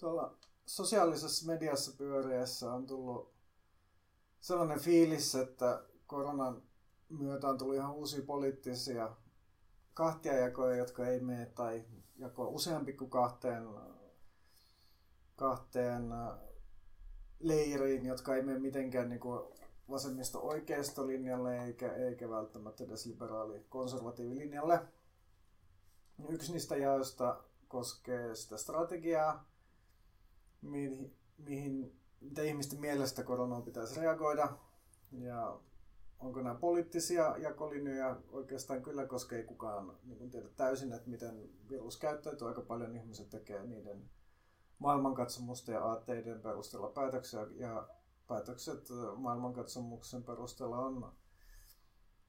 tuolla sosiaalisessa mediassa pyöriessä on tullut sellainen fiilis, että koronan myötä on tullut ihan uusia poliittisia kahtiajakoja, jotka ei mene, tai jakoa useampi kuin kahteen leiriin, jotka ei mene mitenkään niin kuin vasemmisto-oikeistolinjalle eikä välttämättä edes liberaali-konservatiivilinjalle. Yksi niistä jaoista koskee sitä strategiaa, mitä ihmisten mielestä koronaan pitäisi reagoida. Ja onko nämä poliittisia jakolinjoja? Oikeastaan kyllä, koska ei kukaan niin tiedä täysin, että miten virus käyttäytyy. Aika paljon ihmiset tekee niiden maailmankatsomusten ja aatteiden perusteella päätöksiä. Ja päätökset maailmankatsomuksen perusteella on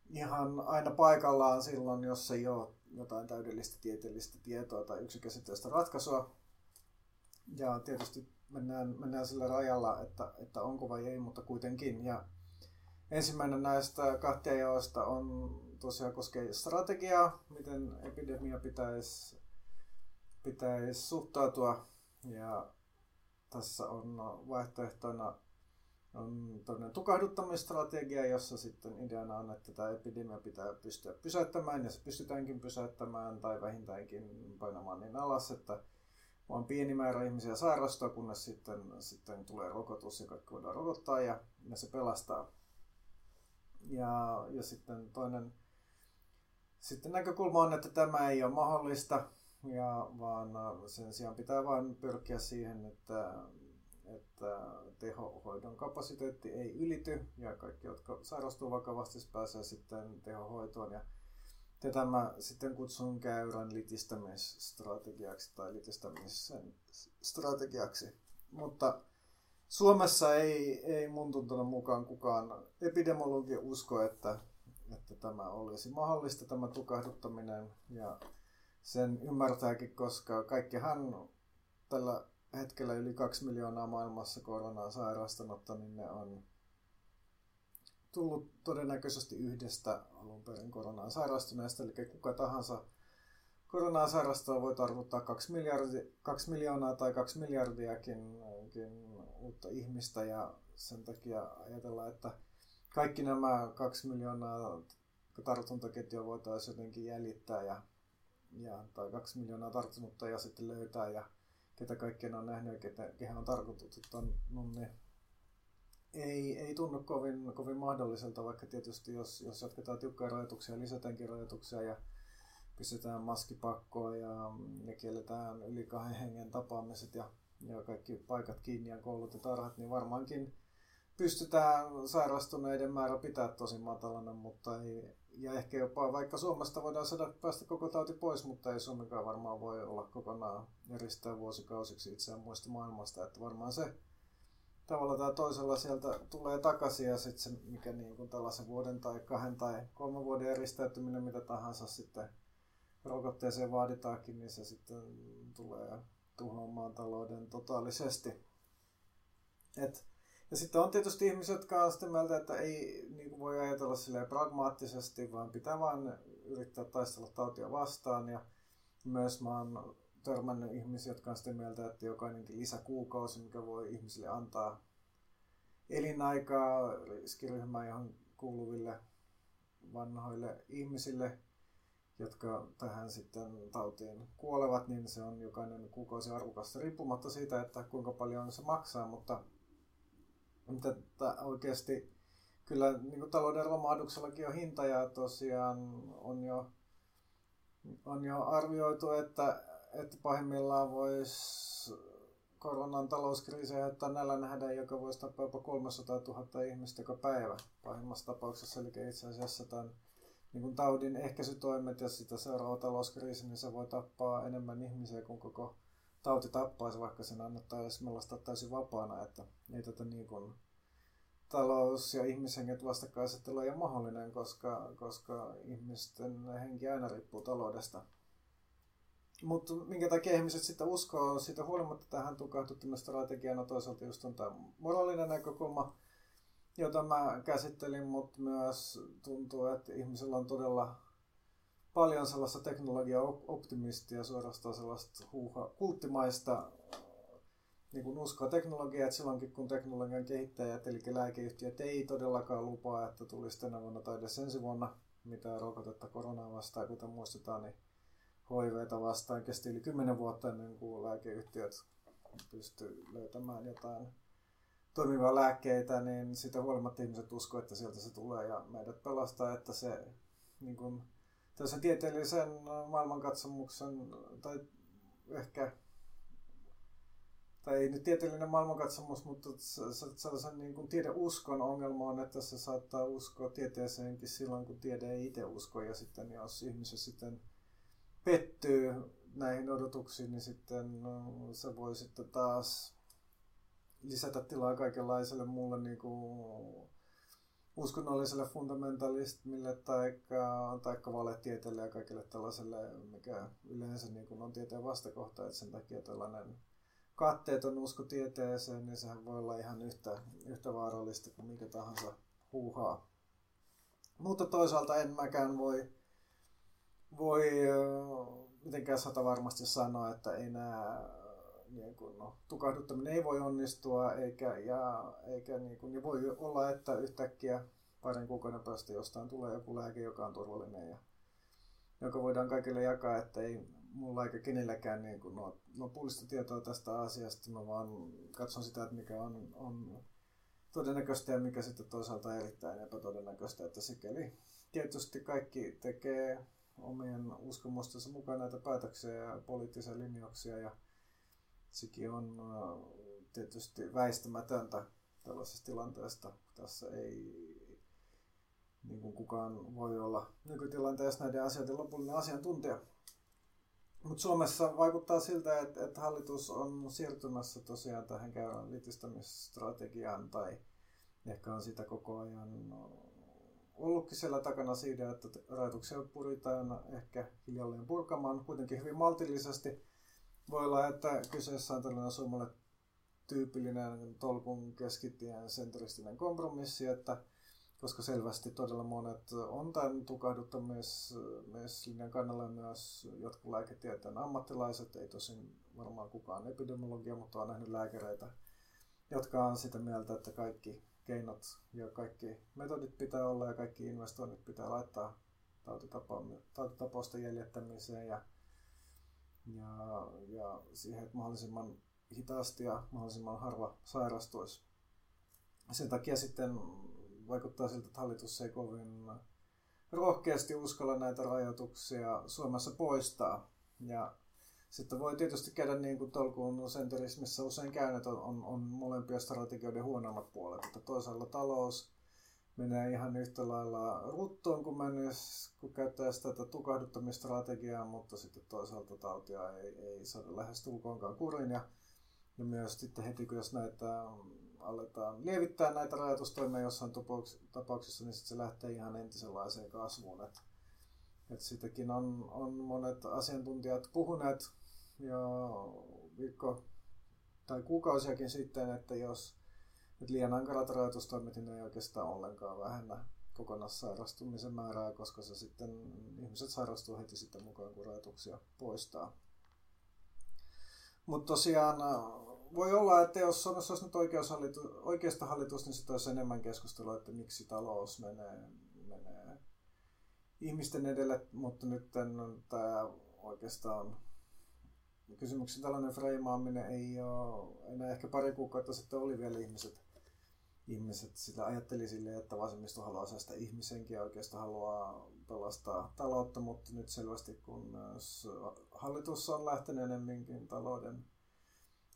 ihan aina paikallaan silloin, jos ei ole jotain täydellistä tieteellistä tietoa tai yksikäsitteistä ratkaisua. Ja tietysti mennään sillä rajalla, että onko vai ei, mutta kuitenkin. Ja ensimmäinen näistä kahtia jaoista on tosiaan koskee strategiaa, miten epidemia pitäisi suhtautua. Ja tässä on vaihtoehtona on tämmöinen tukahduttamistrategia, jossa sitten ideana on, että tämä epidemia pitää pystyä pysäyttämään, ja se pystytäänkin pysäyttämään tai vähintäänkin painamaan niin alas, että vaan pieni määrä ihmisiä sairastaa, kunnes sitten tulee rokotus ja kaikki voidaan rokottaa ja se pelastaa. Ja sitten toinen näkökulma on, että tämä ei ole mahdollista, vaan sen sijaan pitää vain pyrkiä siihen, että tehohoidon kapasiteetti ei ylity ja kaikki, jotka sairastuu vakavasti, pääsee sitten tehohoitoon. Tätä mä sitten kutsun käyrän litistämisstrategiaksi tai litistämisen strategiaksi. Mutta Suomessa ei mun tuntunut mukaan kukaan epidemiologi usko, että tämä olisi mahdollista, tämä tukahduttaminen. Ja sen ymmärtääkin, koska kaikkihan tällä hetkellä yli 2 miljoonaa maailmassa koronaa sairastanutta, niin ne on tullut todennäköisesti yhdestä alun perin koronaan sairastuneesta, eli kuka tahansa koronaan sairastua voi tarkoittaa 2 miljoonaa tai 2 miljardiakin uutta ihmistä, ja sen takia ajatellaan, että kaikki nämä 2 miljoonaa tartuntaketjua voitaisiin jotenkin jäljittää, tai 2 miljoonaa tartunutta ja sitten löytää, ja ketä kaikkea on nähnyt ja kehän on tarkoitettu, niin ei tunnu kovin mahdolliselta, vaikka tietysti jos jatketaan tiukkaa rajoituksia, lisätäänkin rajoituksia ja pistetään maskipakkoa ja kielletään yli 2 hengen tapaamiset ja kaikki paikat kiinni ja koulut ja tarhat, niin varmaankin pystytään sairastuneiden määrä pitää tosi matalana, mutta ei, ja ehkä jopa vaikka Suomesta voidaan päästä koko tauti pois, mutta ei Suomikaan varmaan voi olla kokonaan eristää vuosikausiksi itseään muista maailmasta, että varmaan se tavalla tai toisella sieltä tulee takaisin, ja sitten se, mikä niin kuin tällaisen vuoden tai 2 tai 3 vuoden eristäytyminen, mitä tahansa sitten rokotteeseen vaaditaankin, niin se sitten tulee tuhoamaan talouden totaalisesti. Ja sitten on tietysti ihmiset, jotka on sitä mieltä, että ei niin kuin voi ajatella silleen pragmaattisesti, vaan pitää vaan yrittää taistella tautia vastaan, ja myös mä oon törmännyt ihmisiä, jotka on sitä mieltä, että jokainenkin lisäkuukausi, mikä voi ihmisille antaa elinaikaa riskiryhmään, johon kuuluville vanhoille ihmisille, jotka tähän sitten tautiin kuolevat, niin se on jokainen kuukausi arvokasta riippumatta siitä, että kuinka paljon se maksaa, mutta oikeasti kyllä niin kuin talouden romahduksellakin on hinta, ja tosiaan on jo arvioitu, että pahimmillaan voisi koronan talouskriisiä, että näillä nähdään, joka voisi tappaa jopa 300 000 ihmistä joka päivä pahimmassa tapauksessa. Eli itse asiassa tämän niin kuin taudin ehkäisytoimet ja sitä seuraava talouskriisi, niin se voi tappaa enemmän ihmisiä kuin koko tauti tappaisi, vaikka sen annettaisiin mellastaa täysin vapaana. Että ei tätä niin kuin talous- ja ihmishenget vastakkaisettelu ei ole mahdollinen, koska ihmisten henki aina riippuu taloudesta. Mutta minkä takia ihmiset sitä uskoo, siitä huolimatta tähän tukahduttimisstrategiana toisaalta just on tämä moraalinen näkökulma, jota mä käsittelin, mutta myös tuntuu, että ihmisillä on todella paljon sellaista teknologia-optimistia, suorastaan sellaista kulttimaista niin kuin uskoa teknologiaa, että silloinkin kun teknologian kehittäjät, eli lääkeyhtiöt, ei todellakaan lupaa, että tulisi tänä vuonna tai edes ensi vuonna mitään rokotetta koronaa vastaan, kuten muistetaan, niin HIV:tä vastaan kesti yli 10 vuotta ennen kuin lääkeyhtiöt pystyy löytämään jotain toimivia lääkkeitä, niin sitä huolimatta ihmiset uskoo, että sieltä se tulee ja meidät pelastaa, että se niin kuin, tässä tieteellisen maailmankatsomuksen tai ehkä tai ei nyt tieteellinen maailmankatsomus, mutta sellaisen niin kuin tiedeuskon ongelma on, että se saattaa uskoa tieteeseenkin silloin, kun tiede ei itse usko. Ja sitten jos ihmiset sitten pettyy näihin odotuksiin, niin sitten se voi sitten taas lisätä tilaa kaikenlaiselle muulle niin kuin uskonnolliselle fundamentalismille taikka valetieteelle ja kaikille tällaiselle, mikä yleensä niin kuin on tieteen vastakohta, että sen takia tällainen katteeton usko tieteeseen, niin sehän voi olla ihan yhtä vaarallista kuin mikä tahansa huuhaa. Mutta toisaalta en mäkään voi mitenkään satavarmasti sanoa, että ei nämä, niin kuin, tukahduttaminen ei voi onnistua, eikä niin kuin, niin voi olla, että yhtäkkiä parin kuukauden päästä jostain tulee joku lääke, joka on turvallinen ja joka voidaan kaikille jakaa, että ei mulla eikä kenelläkään niin kuin lopullista tietoa tästä asiasta. Mä vaan katson sitä, että mikä on todennäköistä ja mikä sitten toisaalta erittäin epätodennäköistä. Että sikäli tietysti kaikki tekee omien uskomustensa mukaan näitä päätöksiä ja poliittisia linjauksia. Ja sekin on tietysti väistämätöntä tällaisesta tilanteesta. Tässä ei niin kuin kukaan voi olla nykytilanteessa näiden asioiden lopullinen asiantuntija. Mutta Suomessa vaikuttaa siltä, että hallitus on siirtymässä tosiaan tähän käyrän litistämisstrategiaan, tai ehkä on sitä koko ajan ollutkin siellä takana siitä, että rajoituksia puritaan ehkä hiljalleen purkamaan, kuitenkin hyvin maltillisesti. Voi olla, että kyseessä on tällainen Suomelle tyypillinen tolkun keskitien sentristinen kompromissi, että koska selvästi todella monet on tämän tukahduttamislinjan kannalla myös jotkut lääketieteen ammattilaiset, ei tosin varmaan kukaan epidemiologia, mutta on nähnyt lääkäreitä, jotka on sitä mieltä, että kaikki keinot ja kaikki metodit pitää olla ja kaikki investoinnit pitää laittaa tautitapausten jäljittämiseen ja siihen, että mahdollisimman hitaasti ja mahdollisimman harva sairastuisi. Sen takia sitten vaikuttaa siltä, että hallitus ei kovin rohkeasti uskalla näitä rajoituksia Suomessa poistaa. Ja sitten voi tietysti käydä niin kuin tolkuun senterismissä usein käynyt, on molempia strategioiden huonommat puolet. Että toisaalta talous menee ihan yhtä lailla ruttoon kun käyttää sitä tukahduttamistrategiaa, mutta sitten toisaalta tautia ei saada lähes tulkoonkaan kurin. Ja myös sitten heti, kun jos näitä aletaan lievittää näitä rajoitustoimia jossain tapauksessa, niin sitten se lähtee ihan entisenlaiseen kasvuun. Et sitäkin on monet asiantuntijat puhuneet jo viikko tai kuukausiakin sitten, että jos nyt liian ankarat rajoitustoimet, niin ei oikeastaan ollenkaan vähennä kokonaissairastumisen määrää, koska se sitten ihmiset sairastuu heti sitten mukaan, kun rajoituksia poistaa. Mutta tosiaan voi olla, että jos Suomessa olisi nyt oikeasta hallitus, niin sitä olisi enemmän keskustelua, että miksi talous menee ihmisten edelle. Mutta nyt tämä oikeastaan kysymyksen tällainen freimaaminen ei ole enää ehkä pari kuukautta sitten oli vielä ihmiset sitä ajatteli silleen, että vasemmisto haluaa säästää ihmisenkin ja oikeastaan haluaa pelastaa taloutta, mutta nyt selvästi kun hallitus on lähtenyt enemminkin talouden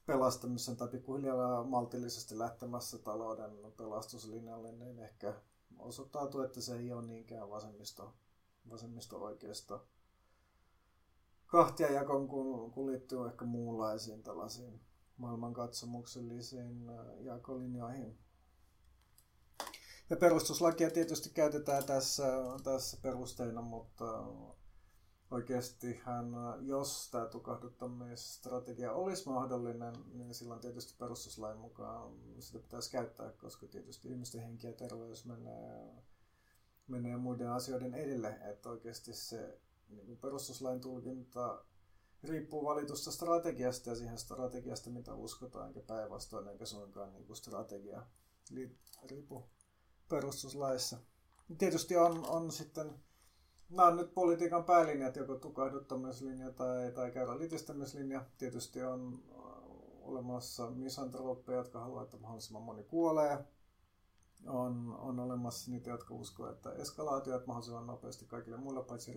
pelastamisen tai pikkuhiljaa maltillisesti lähtemässä talouden pelastuslinjalle, niin ehkä osoittautuu, että se ei ole niinkään vasemmisto oikeasta kahtiajakon, kun liittyy ehkä muunlaisiin tällaisiin maailmankatsomuksellisiin jakolinjoihin. Ja perustuslakia tietysti käytetään tässä perusteena, mutta oikeastihan jos tämä tukahduttamisstrategia olisi mahdollinen, niin silloin tietysti perustuslain mukaan sitä pitäisi käyttää, koska tietysti ihmisten henki ja terveys menee muiden asioiden edelle. Että oikeasti se niin perustuslain tulkinta riippuu valitusta strategiasta ja siihen strategiasta, mitä uskotaan, eikä päinvastoin, eikä suinkaan niin strategiaa. Eli riippuu perustuslaissa. Tietysti on sitten, nämä on nyt politiikan päälinjat, joko tukahduttamislinja tai käydä litistämislinja. Tietysti on olemassa misantrooppeja, jotka haluaa, että mahdollisimman moni kuolee. On olemassa niitä, jotka uskoo, että eskalaatiot mahdollisimman nopeasti kaikille muille, paitsi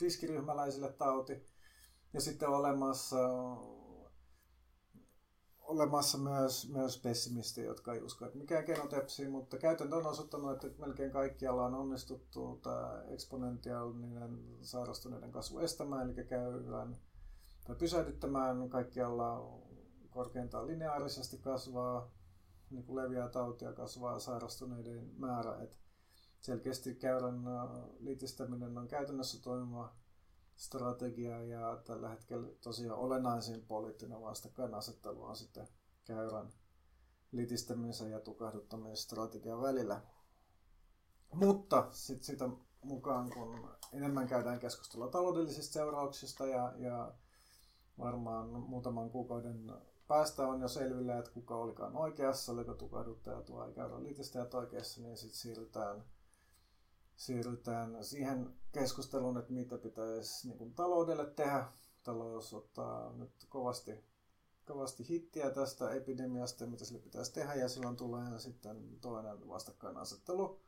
riskiryhmäläisille tauti. Ja sitten on olemassa myös pessimistejä, jotka ei usko, että mikään genotepsi, mutta käytäntö on osoittanut, että melkein kaikkialla on onnistuttu tämä eksponentiaalinen sairastuneiden kasvu estämään, eli käydään tai pysähdyttämään, kaikkialla korkeintaan lineaarisesti kasvaa, niin kuin leviää tautia, kasvaa sairastuneiden määrä. Et selkeästi käyrän litistäminen on käytännössä toimiva strategia, ja tällä hetkellä tosiaan olennaisin poliittinen vastakkainasettelu on sitten käyrän litistämisen ja tukahduttamisen strategian välillä. Mutta sitten sitä mukaan, kun enemmän käydään keskustelua taloudellisista seurauksista ja varmaan muutaman kuukauden päästä on jo selville, että kuka olikaan oikeassa, oliko tukahduttajat vai käydä litistäjät oikeassa, niin sitten siirrytään siihen keskusteluun, että mitä pitäisi niin kuin taloudelle tehdä. Talous ottaa nyt kovasti hittiä tästä epidemiasta ja mitä sille pitäisi tehdä, ja silloin tulee sitten toinen vastakkainasettelu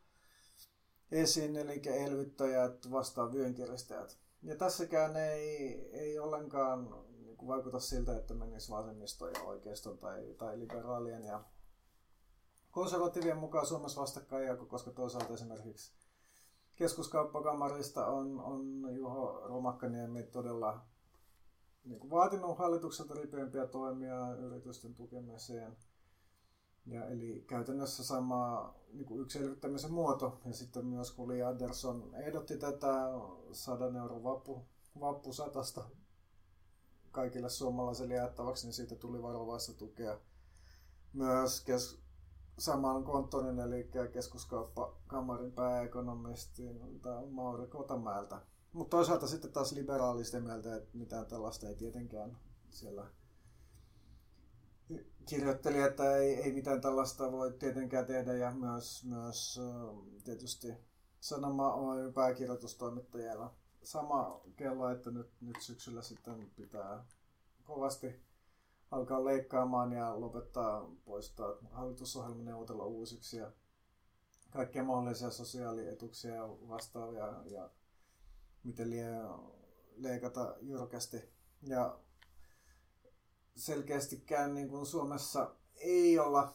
esiin, eli elvyttäjät vastaan vyönkiristäjät. Ja tässäkään ei ollenkaan niin vaikuta siltä, että menisi vasemmiston ja oikeiston tai liberaalien ja konservatiivien mukaan Suomessa vastakkainjako, koska toisaalta esimerkiksi Keskuskauppakamarista on Juho Romakkaniemi todella niin vaatinut hallitukselta ripeämpiä toimia yritysten tukemiseen. Ja eli käytännössä sama niin yksi elvyttämisen muoto. Ja sitten myös kun Li Andersson ehdotti tätä 100 € vappusatasta kaikille suomalaisille jaettavaksi, niin siitä tuli varovaista tukea myös saman Konttonin, eli Keskuskauppakamarin pääekonomistin Mauri Kotamäeltä. Mutta toisaalta sitten taas liberaalisten mieltä, että mitään tällaista ei tietenkään siellä kirjoitteli, että ei mitään tällaista voi tietenkään tehdä. Ja myös tietysti Sanoma Oy pääkirjoitustoimittajilla sama kello, että nyt syksyllä sitten pitää kovasti alkaa leikkaamaan ja lopettaa, poistaa hallitusohjelma, neuvotella uusiksi ja kaikkia mahdollisia sosiaalietuksia ja vastaavia ja miten leikata jyrkästi. Ja selkeästikään niin kuin Suomessa ei olla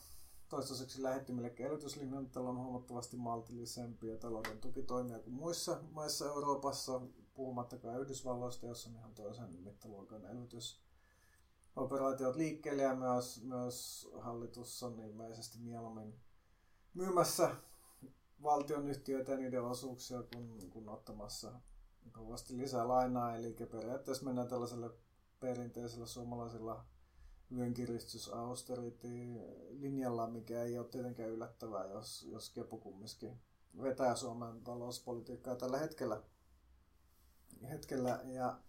toistaiseksi lähdetty millekään elvytyslinjalle. Täällä on huomattavasti maltillisempia talouden tukitoimia kuin muissa maissa Euroopassa, puhumattakaan Yhdysvalloista, jossa on ihan toisen mittaluokan elvytys. Operaatiot liikkeelle ja myös hallitus on ilmeisesti mieluummin myymässä valtionyhtiöitä ja niiden osuuksia kun ottamassa kovasti lisää lainaa. Eli periaatteessa mennään tällaisella perinteisellä suomalaisella vyönkiristys-austerity-linjalla, mikä ei ole tietenkään yllättävää, jos kepu kumminkin vetää Suomen talouspolitiikkaa tällä hetkellä. Ja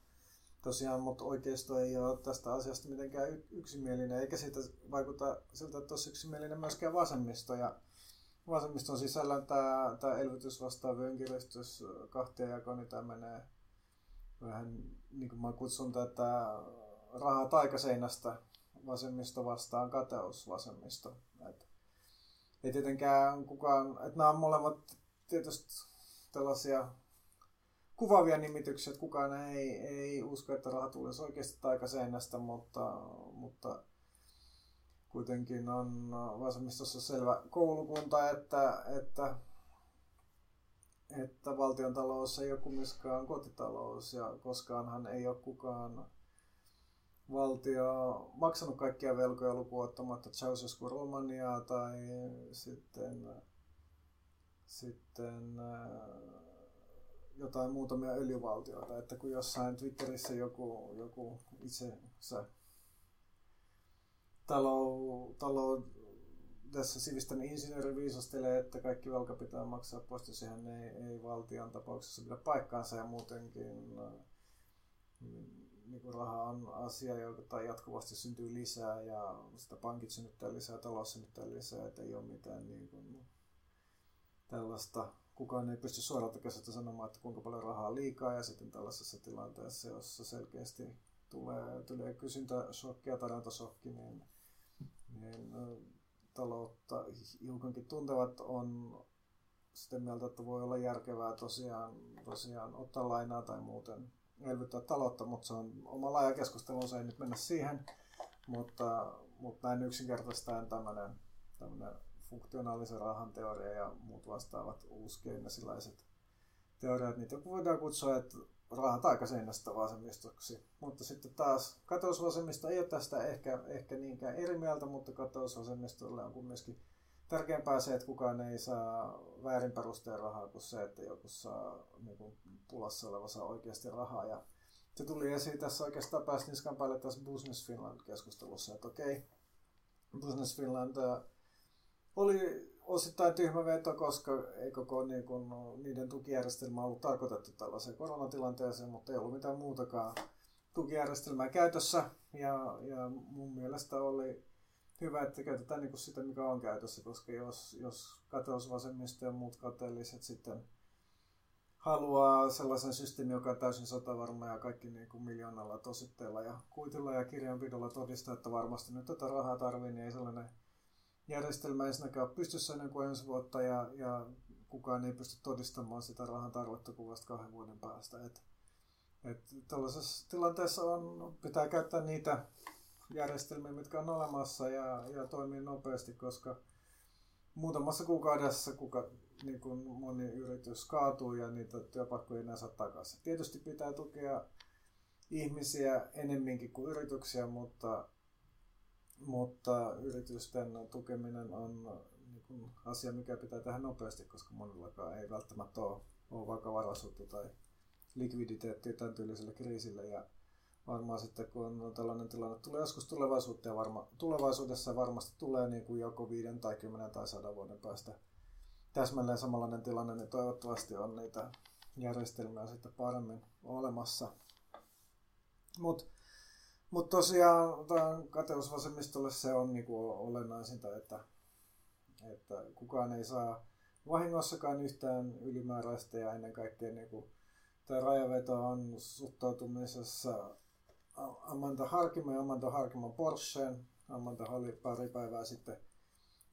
tosiaan, mutta oikeisto ei ole tästä asiasta mitenkään yksimielinen, eikä siitä vaikuta siltä, että olisi yksimielinen myöskään vasemmisto. Ja vasemmiston sisällä tämä elvytys vastaan vyönkiristys kahtia jako, niin tämä menee vähän, niin kuin mä kutsun tätä, rahaa taikaseinästä vasemmisto vastaan kateusvasemmisto. Ei tietenkään kukaan, että nämä on molemmat tietysti tällaisia kuvaavia nimityksiä, että kukaan ei usko, että raha tulisi oikeasti taikaseinästä, mutta kuitenkin on vasemmistossa selvä koulukunta, että valtiontalous ei ole kumminkaan kotitalous, ja koskaanhan ei ole kukaan valtio maksanut kaikkia velkoja lukuun ottamatta Ceausescu Romaniaa tai sitten jotain muutamia öljyvaltioita, että kun jossain Twitterissä joku itsensä tässä sivistänyt insinööri viisastelee, että kaikki velka pitää maksaa pois, jos sehän ei valtion tapauksessa pidä paikkaansa, ja muutenkin niinku raha on asia, jota jatkuvasti syntyy lisää ja sitä pankit synnyttää lisää, talous synnyttää lisää, että ei ole mitään niinku tällaista. Kukaan ei pysty suoralta käsistä sanomaan, että kuinka paljon rahaa liikaa, ja sitten tällaisessa tilanteessa, jossa selkeästi tulee kysyntäshokki ja tarjontashokki, niin taloutta hiukankin tuntevat on sitä mieltä, että voi olla järkevää tosiaan ottaa lainaa tai muuten elvyttää taloutta, mutta se on oma laaja keskustelunsa, ei nyt mennä siihen, mutta näin yksinkertaistaan tämmöinen funktionaalisen rahan teoria ja muut vastaavat uuskeinäsilaiset teoriat, niitä voidaan kutsua, että rahat aikaseinästä vasemmistoksi. Mutta sitten taas katousvasemmista ei ole tästä ehkä niinkään eri mieltä, mutta katousvasemmistolle on kumminkin tärkeämpää se, että kukaan ei saa väärin perusteen rahaa kuin se, että joku saa niin pulassa oleva saa oikeasti rahaa. Ja se tuli esiin tässä oikeastaan päästä niskan päälle tässä Business Finland-keskustelussa, että okei, Business Finland oli osittain tyhmä veto, koska ei koko niiden tukijärjestelmä ollut tarkoitettu tällaiseen koronatilanteeseen, mutta ei ollut mitään muutakaan tukijärjestelmää käytössä. Ja mun mielestä oli hyvä, että käytetään sitä, mikä on käytössä, koska jos kateusvasemmisto ja muut kateelliset sitten haluaa sellaisen systeemin, joka on täysin sotavarma ja kaikki miljoonalla tositteilla ja kuitilla ja kirjanpidolla todistaa, että varmasti nyt tätä rahaa tarvii, niin ei sellainen järjestelmä ensinnäkään ole pystyssä ennen kuin ensi vuotta, ja kukaan ei pysty todistamaan sitä rahan tarvetta kuin vasta 2 vuoden päästä. Et tällaisessa tilanteessa pitää käyttää niitä järjestelmiä, mitkä on olemassa ja toimii nopeasti, koska muutamassa kuukaudessa niin kuin moni yritys kaatuu ja niitä työpaikkoja ei enää saa takaisin. Tietysti pitää tukea ihmisiä enemminkin kuin yrityksiä, mutta yritysten tukeminen on asia, mikä pitää tehdä nopeasti, koska monillakaan ei välttämättä ole vakavaraisuutta tai likviditeettiä tämän tyyliselle kriisille. Ja varmaan sitten, kun tällainen tilanne tulee joskus tulevaisuuteen, ja tulevaisuudessa varmasti tulee niin kuin joko 5 tai 10 tai 100 vuoden päästä täsmälleen samanlainen tilanne, niin toivottavasti on niitä järjestelmiä sitten paremmin olemassa. Mutta tosiaan kateusvasemmistolle se on olennaisinta, että kukaan ei saa vahingossakaan yhtään ylimääräistä, ja ennen kaikkea tämä rajaveto on suhtautumisessa Amanda Harkiman ja Amanda Harkiman Porscheen. Amanda oli pari päivää sitten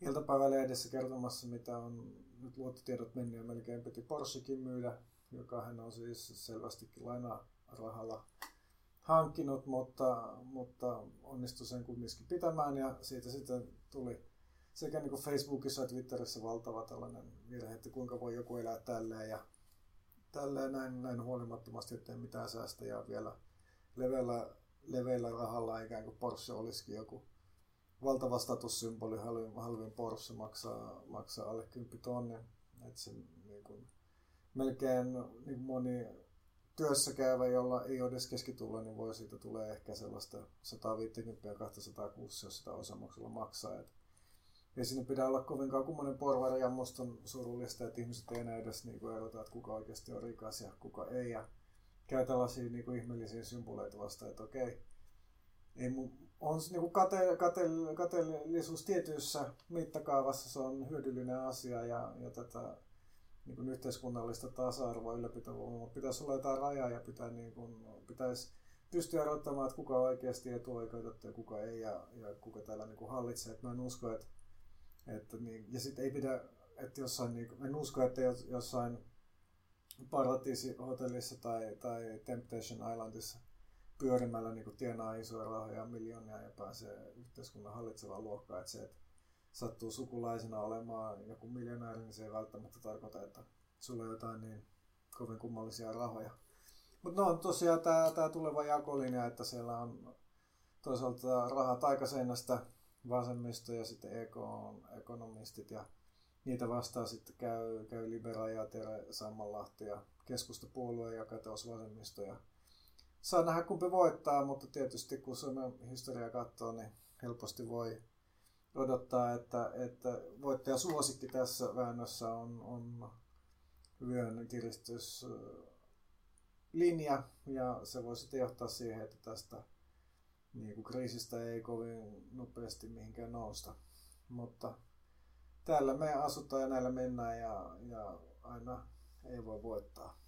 iltapäivälehdessä kertomassa, mitä on nyt luottotiedot mennyt ja melkein piti Porschekin myydä, joka hän on siis selvästikin lainarahalla hankkinut, mutta onnistui sen kumminkin pitämään, ja siitä sitten tuli sekä Facebookissa että Twitterissä valtava tällainen virhe, että kuinka voi joku elää tälleen ja tälleen näin huolimattomasti, ettei mitään säästä ja vielä leveillä rahalla, ikään kuin Porsche olisikin joku valtava statussymboli, halvin Porsche maksaa alle 10 000, että se melkein moni työssä käyvä, jolla ei ole edes keskituloa, niin voi siitä tulee ehkä sellaista 150 ja 260, jos sitä osamaksulla maksaa. Et ei siinä pidä olla kovinkaan kummonen porvari, ja musta on surullista, että ihmiset ei enää edes erota, että kuka oikeasti on rikas ja kuka ei. Ja käy tällaisia ihmeellisiä symboleita vastaan, että okei, on kateellisuus tietyissä mittakaavassa, se on hyödyllinen asia, ja tätä yhteiskunnallista tasa-arvoa ylläpitoa pitäisi olla jotain rajaa, ja pitäisi pystyä erottamaan, että kuka oikeasti etuoikeutettu ja kuka ei, ja kuka täällä hallitsee. Mä en usko, ja sitten ei pidä, että jossain, en usko, että jossain paratiisihotellissa tai Temptation Islandissa pyörimällä tienaa isoja rahoja, miljoonia, ja pääsee yhteiskunnan hallitsevaan luokkaan, että se, että sattuu sukulaisena olemaan joku miljonääri, niin se ei välttämättä tarkoita, että sulla on jotain niin kovin kummallisia rahoja. Mutta no tosiaan tämä tuleva jakolinja, että siellä on toisaalta rahat aikaseinästä vasemmisto ja sitten ekonomistit, ja niitä vastaan sitten käy Libera ja Tere Sammanlahti ja keskustapuolue ja kateusvasemmisto. Ja saa nähdä kumpi voittaa, mutta tietysti kun Suomen historiaa katsoo, niin helposti voi odottaa, että voittaja suosikki tässä väännössä on vyön kiristys linja, ja se voi sitten johtaa siihen, että tästä niin kriisistä ei kovin nopeasti mihinkään nousta. Mutta täällä me asutaan ja näillä mennään, ja aina ei voi voittaa.